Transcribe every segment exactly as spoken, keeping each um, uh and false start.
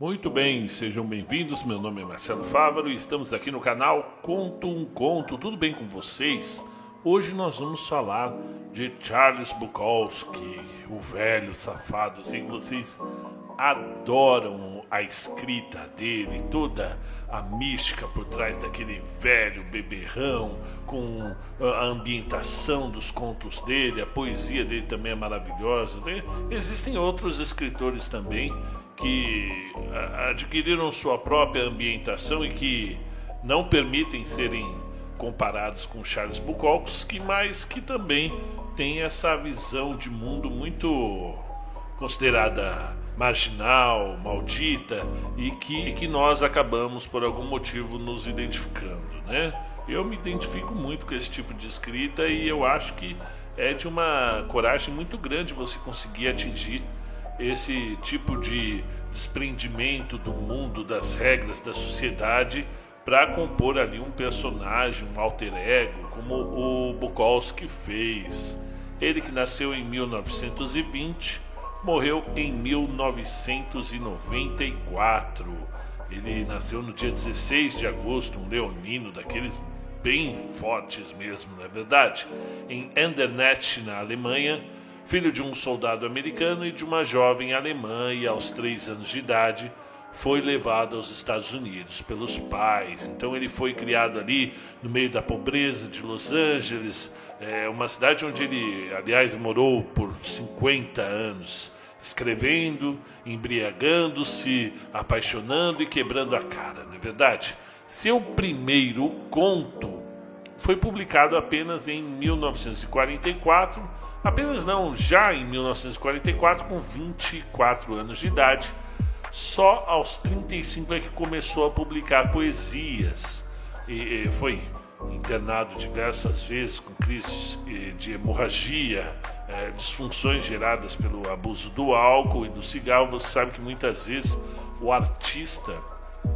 Muito bem, sejam bem-vindos, meu nome é Marcelo Fávaro e estamos aqui no canal Conto um Conto, tudo bem com vocês? Hoje nós vamos falar de Charles Bukowski, o velho safado. Eu sei que vocês adoram a escrita dele, toda a mística por trás daquele velho beberrão, com a ambientação dos contos dele, a poesia dele também é maravilhosa. Existem outros escritores também que adquiriram sua própria ambientação e que não permitem serem comparados com Charles Bukowski, mas que também tem essa visão de mundo muito considerada marginal, maldita, e que, que nós acabamos por algum motivo nos identificando, né? Eu me identifico muito com esse tipo de escrita e eu acho que é de uma coragem muito grande você conseguir atingir esse tipo de desprendimento do mundo, das regras, da sociedade, para compor ali um personagem, um alter ego, como o Bukowski fez. Ele que nasceu em mil novecentos e vinte, morreu em mil novecentos e noventa e quatro. Ele nasceu no dia dezesseis de agosto, um leonino daqueles bem fortes mesmo, não é verdade? Em Andernach, na Alemanha, filho de um soldado americano e de uma jovem alemã, e aos três anos de idade foi levado aos Estados Unidos pelos pais. Então ele foi criado ali no meio da pobreza de Los Angeles, é, uma cidade onde ele, aliás, morou por cinquenta anos, escrevendo, embriagando-se, apaixonando e quebrando a cara, não é verdade? Seu primeiro conto foi publicado apenas em mil novecentos e quarenta e quatro, Apenas não, já em mil novecentos e quarenta e quatro, com vinte e quatro anos de idade. Só aos trinta e cinco é que começou a publicar poesias. E, e foi internado diversas vezes com crises de hemorragia, é, disfunções geradas pelo abuso do álcool e do cigarro. Você sabe que muitas vezes o artista,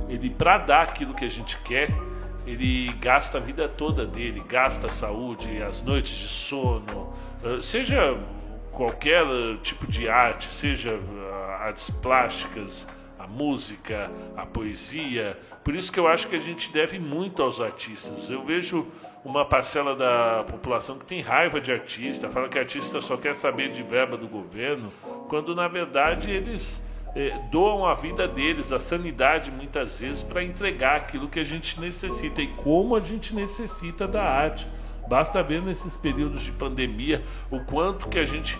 ele, para dar aquilo que a gente quer, ele gasta a vida toda dele, gasta a saúde, as noites de sono, seja qualquer tipo de arte, seja artes plásticas, a música, a poesia. Por isso que eu acho que a gente deve muito aos artistas. Eu vejo uma parcela da população que tem raiva de artista, fala que artista só quer saber de verba do governo, quando na verdade eles eh, doam a vida deles, a sanidade muitas vezes, para entregar aquilo que a gente necessita e como a gente necessita da arte. Basta ver nesses períodos de pandemia o quanto que a gente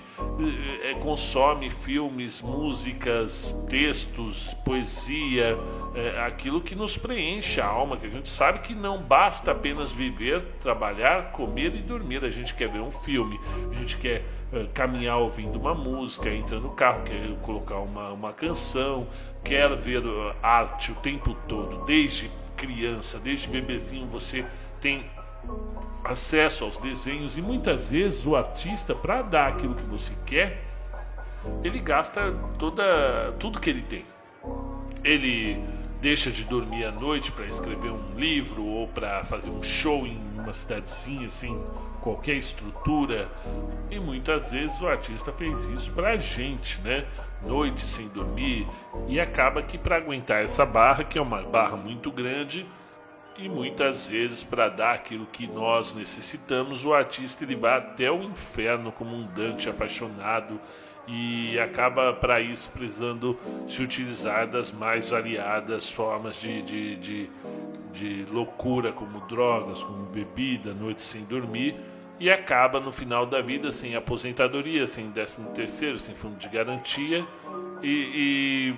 eh, consome filmes, músicas, textos, poesia, eh, aquilo que nos preenche a alma, que a gente sabe que não basta apenas viver, trabalhar, comer e dormir. A gente quer ver um filme, a gente quer eh, caminhar ouvindo uma música, entrar no carro, quer colocar uma, uma canção, quer ver arte o tempo todo. Desde criança, desde bebezinho você tem acesso aos desenhos, e muitas vezes o artista, para dar aquilo que você quer, ele gasta toda, tudo que ele tem. Ele deixa de dormir à noite para escrever um livro ou para fazer um show em uma cidadezinha assim, qualquer estrutura, e muitas vezes o artista fez isso pra gente, né? Noite sem dormir, e acaba que, para aguentar essa barra, que é uma barra muito grande, e muitas vezes para dar aquilo que nós necessitamos, o artista ele vai até o inferno como um Dante apaixonado, e acaba para isso precisando se utilizar das mais variadas formas de, de, de, de loucura, como drogas, como bebida, noite sem dormir, e acaba no final da vida sem aposentadoria, sem décimo terceiro, sem fundo de garantia, e, e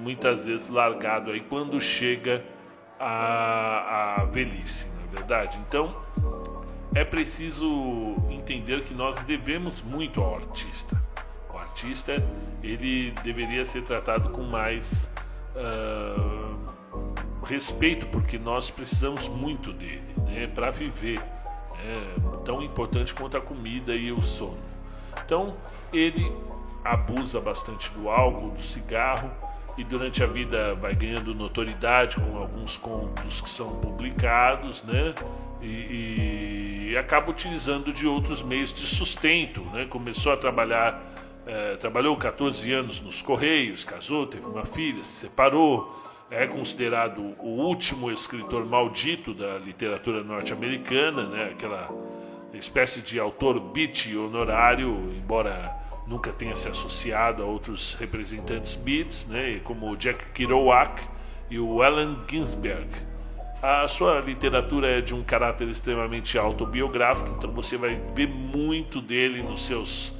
muitas vezes largado aí quando chega A, a velhice, não é verdade? Então é preciso entender que nós devemos muito ao artista. O artista, ele deveria ser tratado com mais uh, respeito, porque nós precisamos muito dele, né, para viver. É tão importante quanto a comida e o sono. Então ele abusa bastante do álcool, do cigarro, e durante a vida vai ganhando notoriedade com alguns contos que são publicados, né? E, e acaba utilizando de outros meios de sustento, né? Começou a trabalhar é, trabalhou quatorze anos nos Correios, casou, teve uma filha, se separou, é considerado o último escritor maldito da literatura norte-americana, né? Aquela espécie de autor beat honorário, embora nunca tenha se associado a outros representantes beats, né, como Jack Kerouac e o Allen Ginsberg. A sua literatura é de um caráter extremamente autobiográfico, então você vai ver muito dele nos seus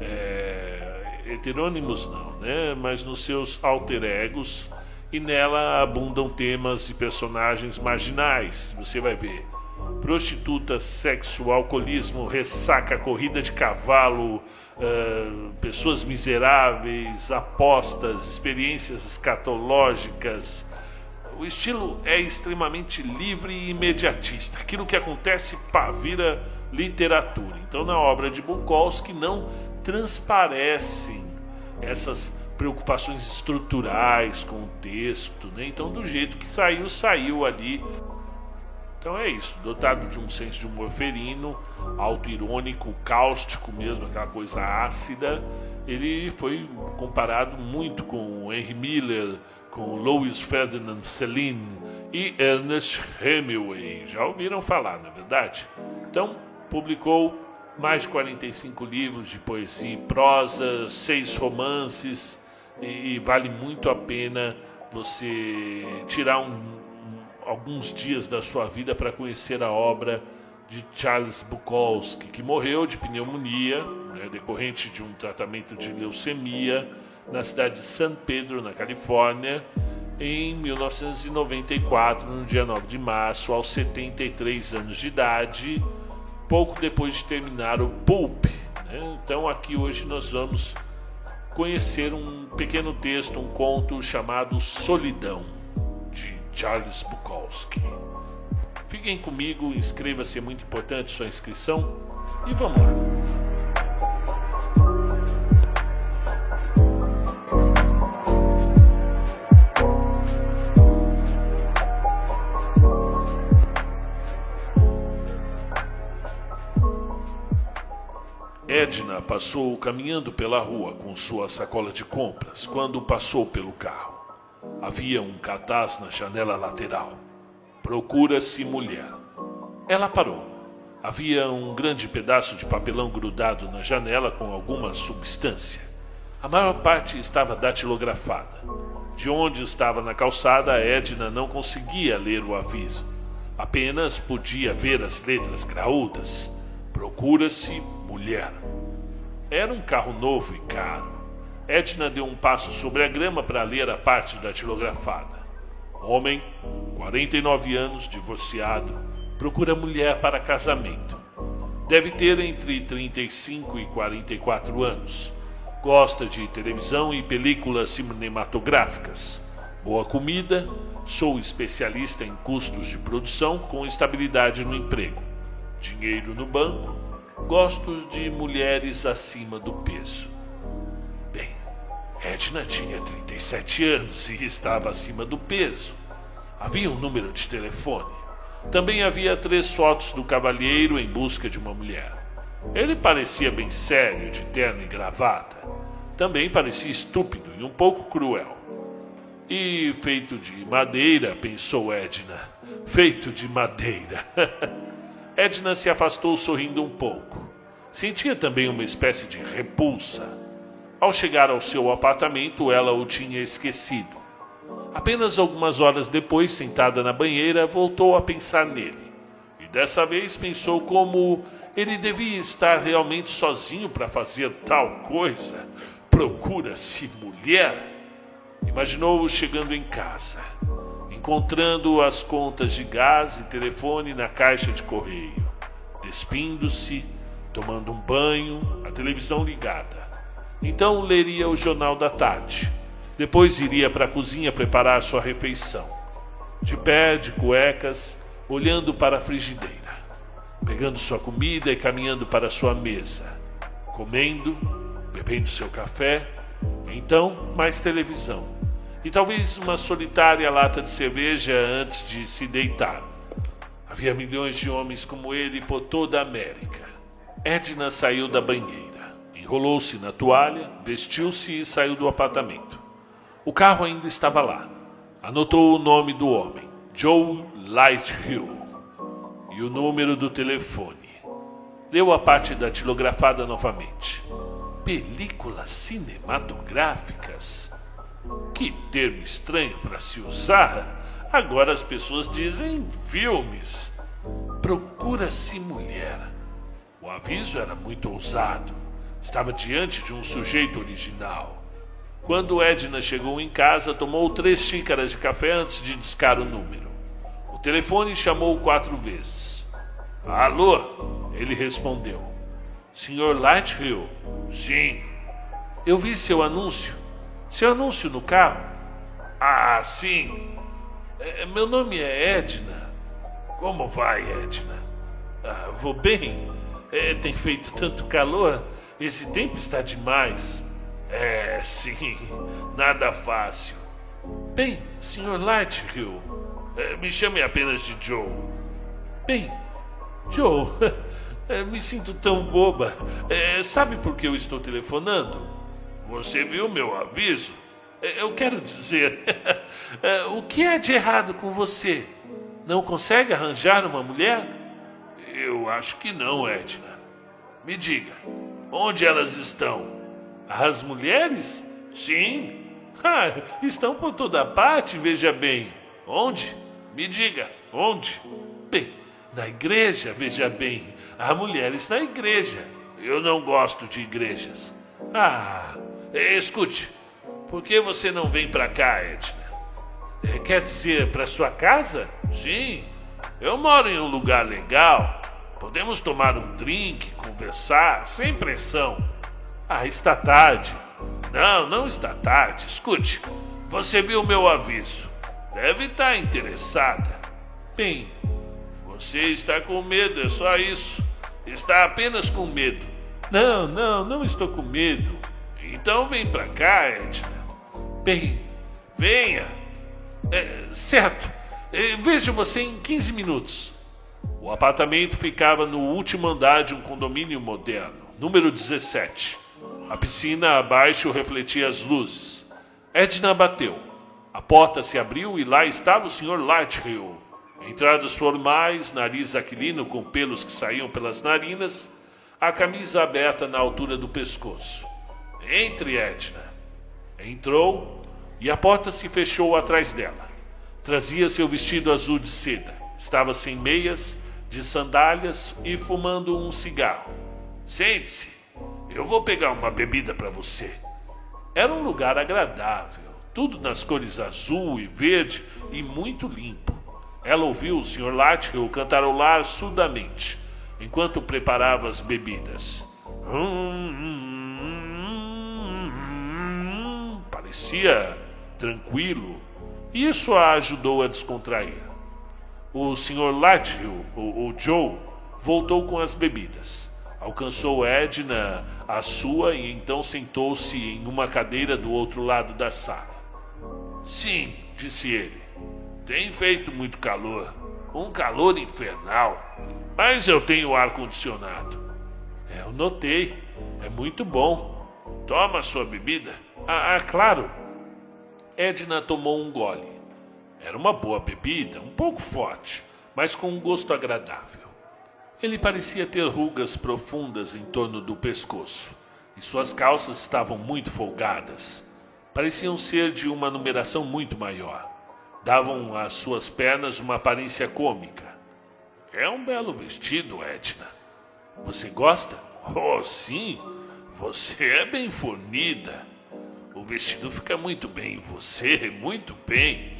é, heterônimos não, né, mas nos seus alter egos, e nela abundam temas e personagens marginais. Você vai ver prostituta, sexo, alcoolismo, ressaca, corrida de cavalo, uh, pessoas miseráveis, apostas, experiências escatológicas. O estilo é extremamente livre e imediatista. Aquilo que acontece, pá, vira literatura. Então, na obra de Bukowski não transparecem essas preocupações estruturais com o texto, né? Então, do jeito que saiu, saiu ali. Então é isso, dotado de um senso de humor ferino, autoirônico, cáustico mesmo, aquela coisa ácida. Ele foi comparado muito com Henry Miller, com Louis Ferdinand Céline e Ernest Hemingway. Já ouviram falar, na verdade? Então, publicou mais de quarenta e cinco livros de poesia e prosa, seis romances, e vale muito a pena você tirar um... alguns dias da sua vida para conhecer a obra de Charles Bukowski, que morreu de pneumonia, né, decorrente de um tratamento de leucemia, na cidade de San Pedro, na Califórnia, em mil novecentos e noventa e quatro, no dia nove de março, aos setenta e três anos de idade, pouco depois de terminar o Pulp, né? Então aqui hoje nós vamos conhecer um pequeno texto, um conto chamado Solidão, Charles Bukowski. Fiquem comigo, inscreva-se, é muito importante sua inscrição, e vamos lá. Edna passou caminhando pela rua com sua sacola de compras quando passou pelo carro. Havia um cartaz na janela lateral. Procura-se mulher. Ela parou. Havia um grande pedaço de papelão grudado na janela com alguma substância. A maior parte estava datilografada. De onde estava na calçada, Edna não conseguia ler o aviso. Apenas podia ver as letras graúdas. Procura-se mulher. Era um carro novo e caro. Edna deu um passo sobre a grama para ler a parte datilografada. Homem, quarenta e nove anos, divorciado, procura mulher para casamento. Deve ter entre trinta e cinco e quarenta e quatro anos. Gosta de televisão e películas cinematográficas. Boa comida, sou especialista em custos de produção com estabilidade no emprego. Dinheiro no banco, gosto de mulheres acima do peso. Edna tinha trinta e sete anos e estava acima do peso. Havia um número de telefone. Também havia três fotos do cavalheiro em busca de uma mulher. Ele parecia bem sério, de terno e gravata. Também parecia estúpido e um pouco cruel. E feito de madeira, pensou Edna. Feito de madeira. Edna se afastou sorrindo um pouco. Sentia também uma espécie de repulsa. Ao chegar ao seu apartamento, ela o tinha esquecido. Apenas algumas horas depois, sentada na banheira, voltou a pensar nele. E dessa vez pensou como ele devia estar realmente sozinho para fazer tal coisa. Procura-se mulher. Imaginou-o chegando em casa, encontrando as contas de gás e telefone na caixa de correio, despindo-se, tomando um banho, a televisão ligada. Então leria o jornal da tarde. Depois iria para a cozinha preparar sua refeição. De pé, de cuecas, olhando para a frigideira. Pegando sua comida e caminhando para sua mesa. Comendo, bebendo seu café. Então, mais televisão. E talvez uma solitária lata de cerveja antes de se deitar. Havia milhões de homens como ele por toda a América. Edna saiu da banheira. Enrolou-se na toalha, vestiu-se e saiu do apartamento. O carro ainda estava lá. Anotou o nome do homem, Joe Lighthill, e o número do telefone. Leu a parte datilografada novamente. Películas cinematográficas? Que termo estranho para se usar. Agora as pessoas dizem filmes. Procura-se mulher. O aviso era muito ousado. Estava diante de um sujeito original. Quando Edna chegou em casa, tomou três xícaras de café antes de discar o número. O telefone chamou quatro vezes. Alô? Ele respondeu. senhor Lighthill? Sim. Eu vi seu anúncio. Seu anúncio no carro? Ah, sim. É, meu nome é Edna. Como vai, Edna? Ah, vou bem. É, tem feito tanto calor. Esse tempo está demais. É, sim. Nada fácil. Bem, senhor Lighthill, é, me chame apenas de Joe. Bem, Joe, é, me sinto tão boba. É, sabe por que eu estou telefonando? Você viu meu aviso? É, eu quero dizer, é, o que é de errado com você? Não consegue arranjar uma mulher? Eu acho que não, Edna. Me diga, onde elas estão? As mulheres? Sim. Ah, estão por toda parte, veja bem. Onde? Me diga, onde? Bem, na igreja, veja bem. Há mulheres na igreja. Eu não gosto de igrejas. Ah, escute. Por que você não vem pra cá, Edna? Quer dizer, pra sua casa? Sim. Eu moro em um lugar legal. Podemos tomar um drink, conversar, sem pressão. Ah, está tarde. Não, não está tarde. Escute, você viu o meu aviso. Deve estar interessada. Bem, você está com medo, é só isso. Está apenas com medo. Não, não, não estou com medo. Então vem pra cá, Edna. Bem, venha. É, certo. É, vejo você em quinze minutos. O apartamento ficava no último andar de um condomínio moderno, número dezessete. A piscina abaixo refletia as luzes. Edna bateu. A porta se abriu e lá estava o senhor Lighthill. Entradas formais, nariz aquilino com pelos que saíam pelas narinas, a camisa aberta na altura do pescoço. Entre, Edna. Entrou e a porta se fechou atrás dela. Trazia seu vestido azul de seda. Estava sem meias, de sandálias e fumando um cigarro. Sente-se. Eu vou pegar uma bebida para você. Era um lugar agradável, tudo nas cores azul e verde e muito limpo. Ela ouviu o senhor Lighthill cantarolar surdamente, enquanto preparava as bebidas. Hum, hum, hum, hum, parecia tranquilo, e isso a ajudou a descontrair. O senhor Lighthill, o, o Joe, voltou com as bebidas. Alcançou Edna, a sua, e então sentou-se em uma cadeira do outro lado da sala. Sim, disse ele, tem feito muito calor, um calor infernal, mas eu tenho ar-condicionado. Eu notei, é muito bom. Toma sua bebida. Ah, ah, claro. Edna tomou um gole. Era uma boa bebida, um pouco forte, mas com um gosto agradável. Ele parecia ter rugas profundas em torno do pescoço, e suas calças estavam muito folgadas. Pareciam ser de uma numeração muito maior. Davam às suas pernas uma aparência cômica. É um belo vestido, Edna. Você gosta? Oh, sim. Você é bem fornida. O vestido fica muito bem em você, muito bem.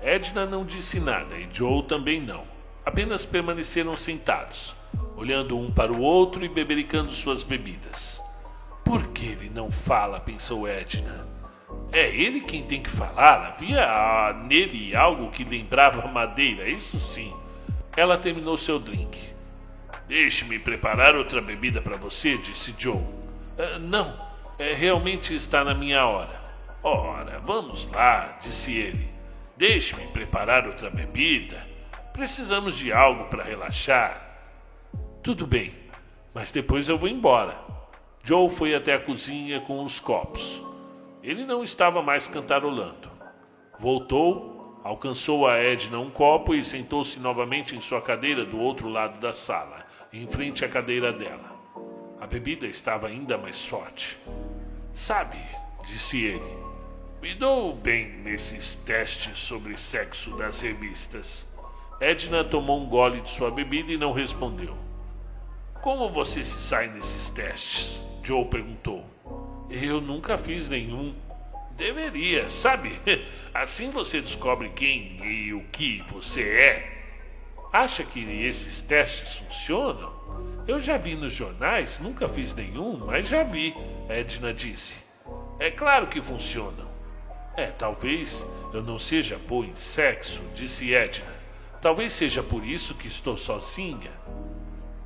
Edna não disse nada e Joe também não. Apenas permaneceram sentados, olhando um para o outro e bebericando suas bebidas. Por que ele não fala? Pensou Edna. É ele quem tem que falar. Havia ah, nele algo que lembrava madeira, isso sim. Ela terminou seu drink. Deixe-me preparar outra bebida para você, disse Joe. Ah, não, é, realmente está na minha hora. Ora, vamos lá, disse ele. Deixe-me preparar outra bebida. Precisamos de algo para relaxar. Tudo bem, mas depois eu vou embora. Joe foi até a cozinha com os copos. Ele não estava mais cantarolando. Voltou, alcançou a Edna um copo e sentou-se novamente em sua cadeira do outro lado da sala, em frente à cadeira dela. A bebida estava ainda mais forte. — Sabe, disse ele, me dou bem nesses testes sobre sexo das revistas. Edna tomou um gole de sua bebida e não respondeu. — Como você se sai nesses testes? Joe perguntou. — Eu nunca fiz nenhum. — Deveria, sabe? Assim você descobre quem e o que você é. — Acha que esses testes funcionam? — Eu já vi nos jornais, nunca fiz nenhum, mas já vi, Edna disse. — É claro que funcionam. — É, talvez eu não seja boa em sexo, disse Edna. Talvez seja por isso que estou sozinha.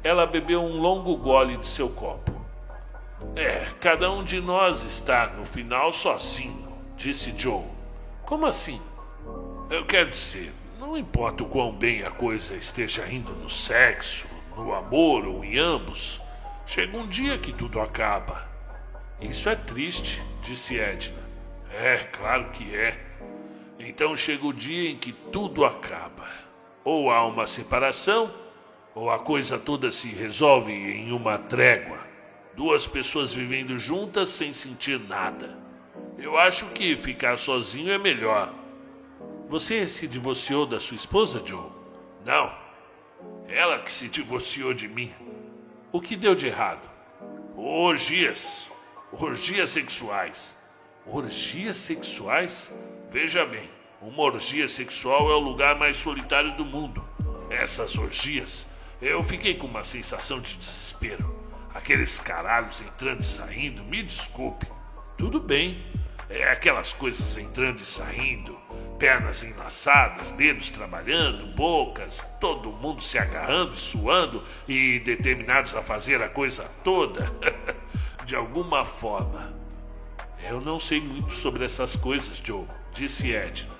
Ela bebeu um longo gole de seu copo. — É, cada um de nós está, no final, sozinho, disse Joe. — Como assim? — Eu quero dizer... Não importa o quão bem a coisa esteja indo no sexo, no amor ou em ambos, chega um dia que tudo acaba. Isso é triste, disse Edna. É, claro que é. Então chega o dia em que tudo acaba. Ou há uma separação, ou a coisa toda se resolve em uma trégua. Duas pessoas vivendo juntas sem sentir nada. Eu acho que ficar sozinho é melhor. Você se divorciou da sua esposa, Joe? Não. Ela que se divorciou de mim. O que deu de errado? Orgias. Orgias sexuais. Orgias sexuais? Veja bem, uma orgia sexual é o lugar mais solitário do mundo. Essas orgias, eu fiquei com uma sensação de desespero. Aqueles caralhos entrando e saindo, me desculpe. Tudo bem. É aquelas coisas entrando e saindo, pernas enlaçadas, dedos trabalhando, bocas, todo mundo se agarrando e suando e determinados a fazer a coisa toda, de alguma forma. Eu não sei muito sobre essas coisas, Joe, disse Edna.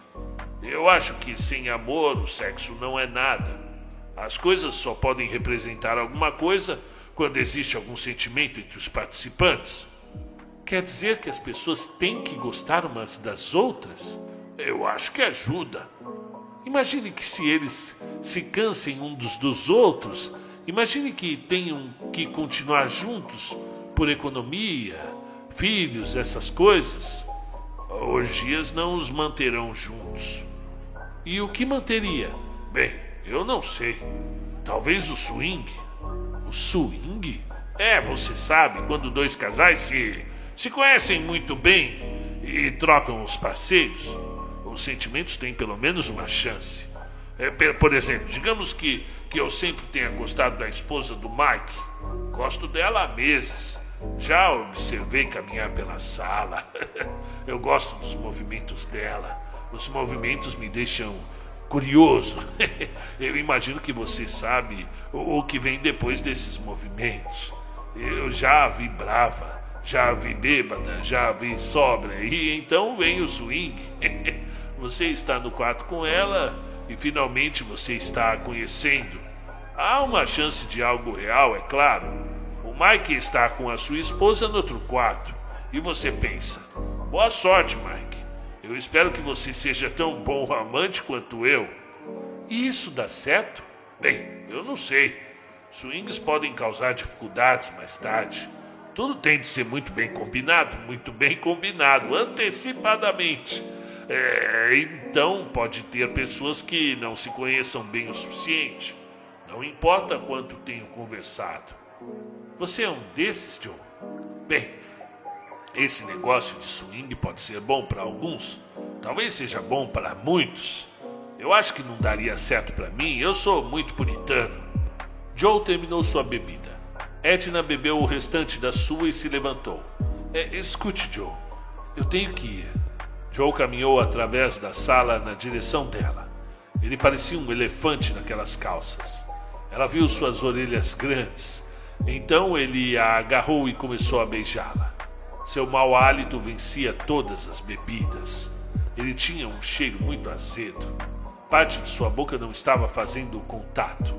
Eu acho que sem amor o sexo não é nada. As coisas só podem representar alguma coisa quando existe algum sentimento entre os participantes. Quer dizer que as pessoas têm que gostar umas das outras? Eu acho que ajuda. Imagine que se eles se cansem um dos dos outros, imagine que tenham que continuar juntos por economia, filhos, essas coisas. Orgias não os manterão juntos. E o que manteria? Bem, eu não sei. Talvez o swing. O swing? É, você sabe, quando dois casais se... Se conhecem muito bem e trocam os parceiros, os sentimentos têm pelo menos uma chance. Por exemplo, digamos que, que eu sempre tenha gostado da esposa do Mike. Gosto dela há meses. Já observei caminhar pela sala. Eu gosto dos movimentos dela. Os movimentos me deixam curioso. Eu imagino que você sabe o que vem depois desses movimentos. Eu já a vi brava. Já vi bêbada, já vi sobra, e então vem o swing. Você está no quarto com ela e finalmente você está a conhecendo. Há uma chance de algo real, é claro. O Mike está com a sua esposa no outro quarto e você pensa, boa sorte, Mike. Eu espero que você seja tão bom amante quanto eu. E isso dá certo? Bem, eu não sei. Swings podem causar dificuldades mais tarde. Tudo tem de ser muito bem combinado, muito bem combinado, antecipadamente. É, então pode ter pessoas que não se conheçam bem o suficiente. Não importa quanto tenho conversado. Você é um desses, Joe? Bem, esse negócio de swing pode ser bom para alguns. Talvez seja bom para muitos. Eu acho que não daria certo para mim, eu sou muito puritano. Joe terminou sua bebida. Edna bebeu o restante da sua e se levantou. É, escute, Joe. Eu tenho que ir. Joe caminhou através da sala na direção dela. Ele parecia um elefante naquelas calças. Ela viu suas orelhas grandes. Então ele a agarrou e começou a beijá-la. Seu mau hálito vencia todas as bebidas. Ele tinha um cheiro muito azedo. Parte de sua boca não estava fazendo contato.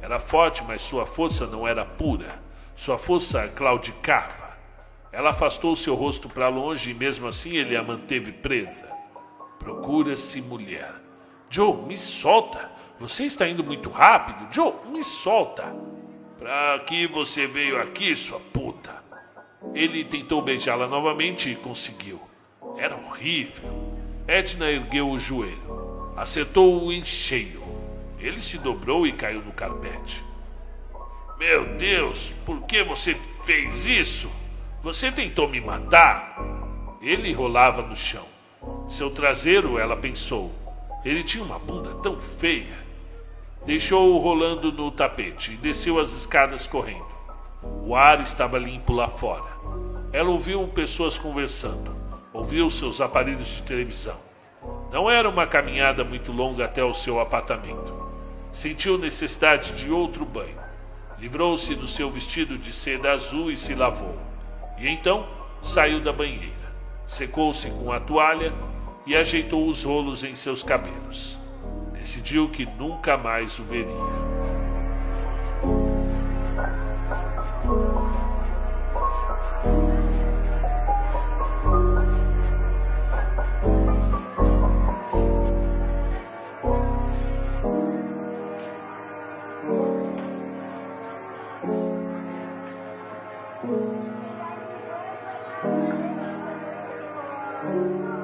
Era forte, mas sua força não era pura. Sua força claudicava. Ela afastou seu rosto para longe e mesmo assim ele a manteve presa. Procura-se mulher. Joe, me solta. Você está indo muito rápido. Joe, me solta. Pra que você veio aqui, sua puta? Ele tentou beijá-la novamente e conseguiu. Era horrível. Edna ergueu o joelho. Acertou-o em cheio. Ele se dobrou e caiu no carpete. Meu Deus, por que você fez isso? Você tentou me matar? Ele rolava no chão. Seu traseiro, ela pensou. Ele tinha uma bunda tão feia. Deixou-o rolando no tapete e desceu as escadas correndo. O ar estava limpo lá fora. Ela ouviu pessoas conversando. Ouviu seus aparelhos de televisão. Não era uma caminhada muito longa até o seu apartamento. Sentiu necessidade de outro banho. Livrou-se do seu vestido de seda azul e se lavou. E então saiu da banheira. Secou-se com a toalha e ajeitou os rolos em seus cabelos. Decidiu que nunca mais o veria. Thank you.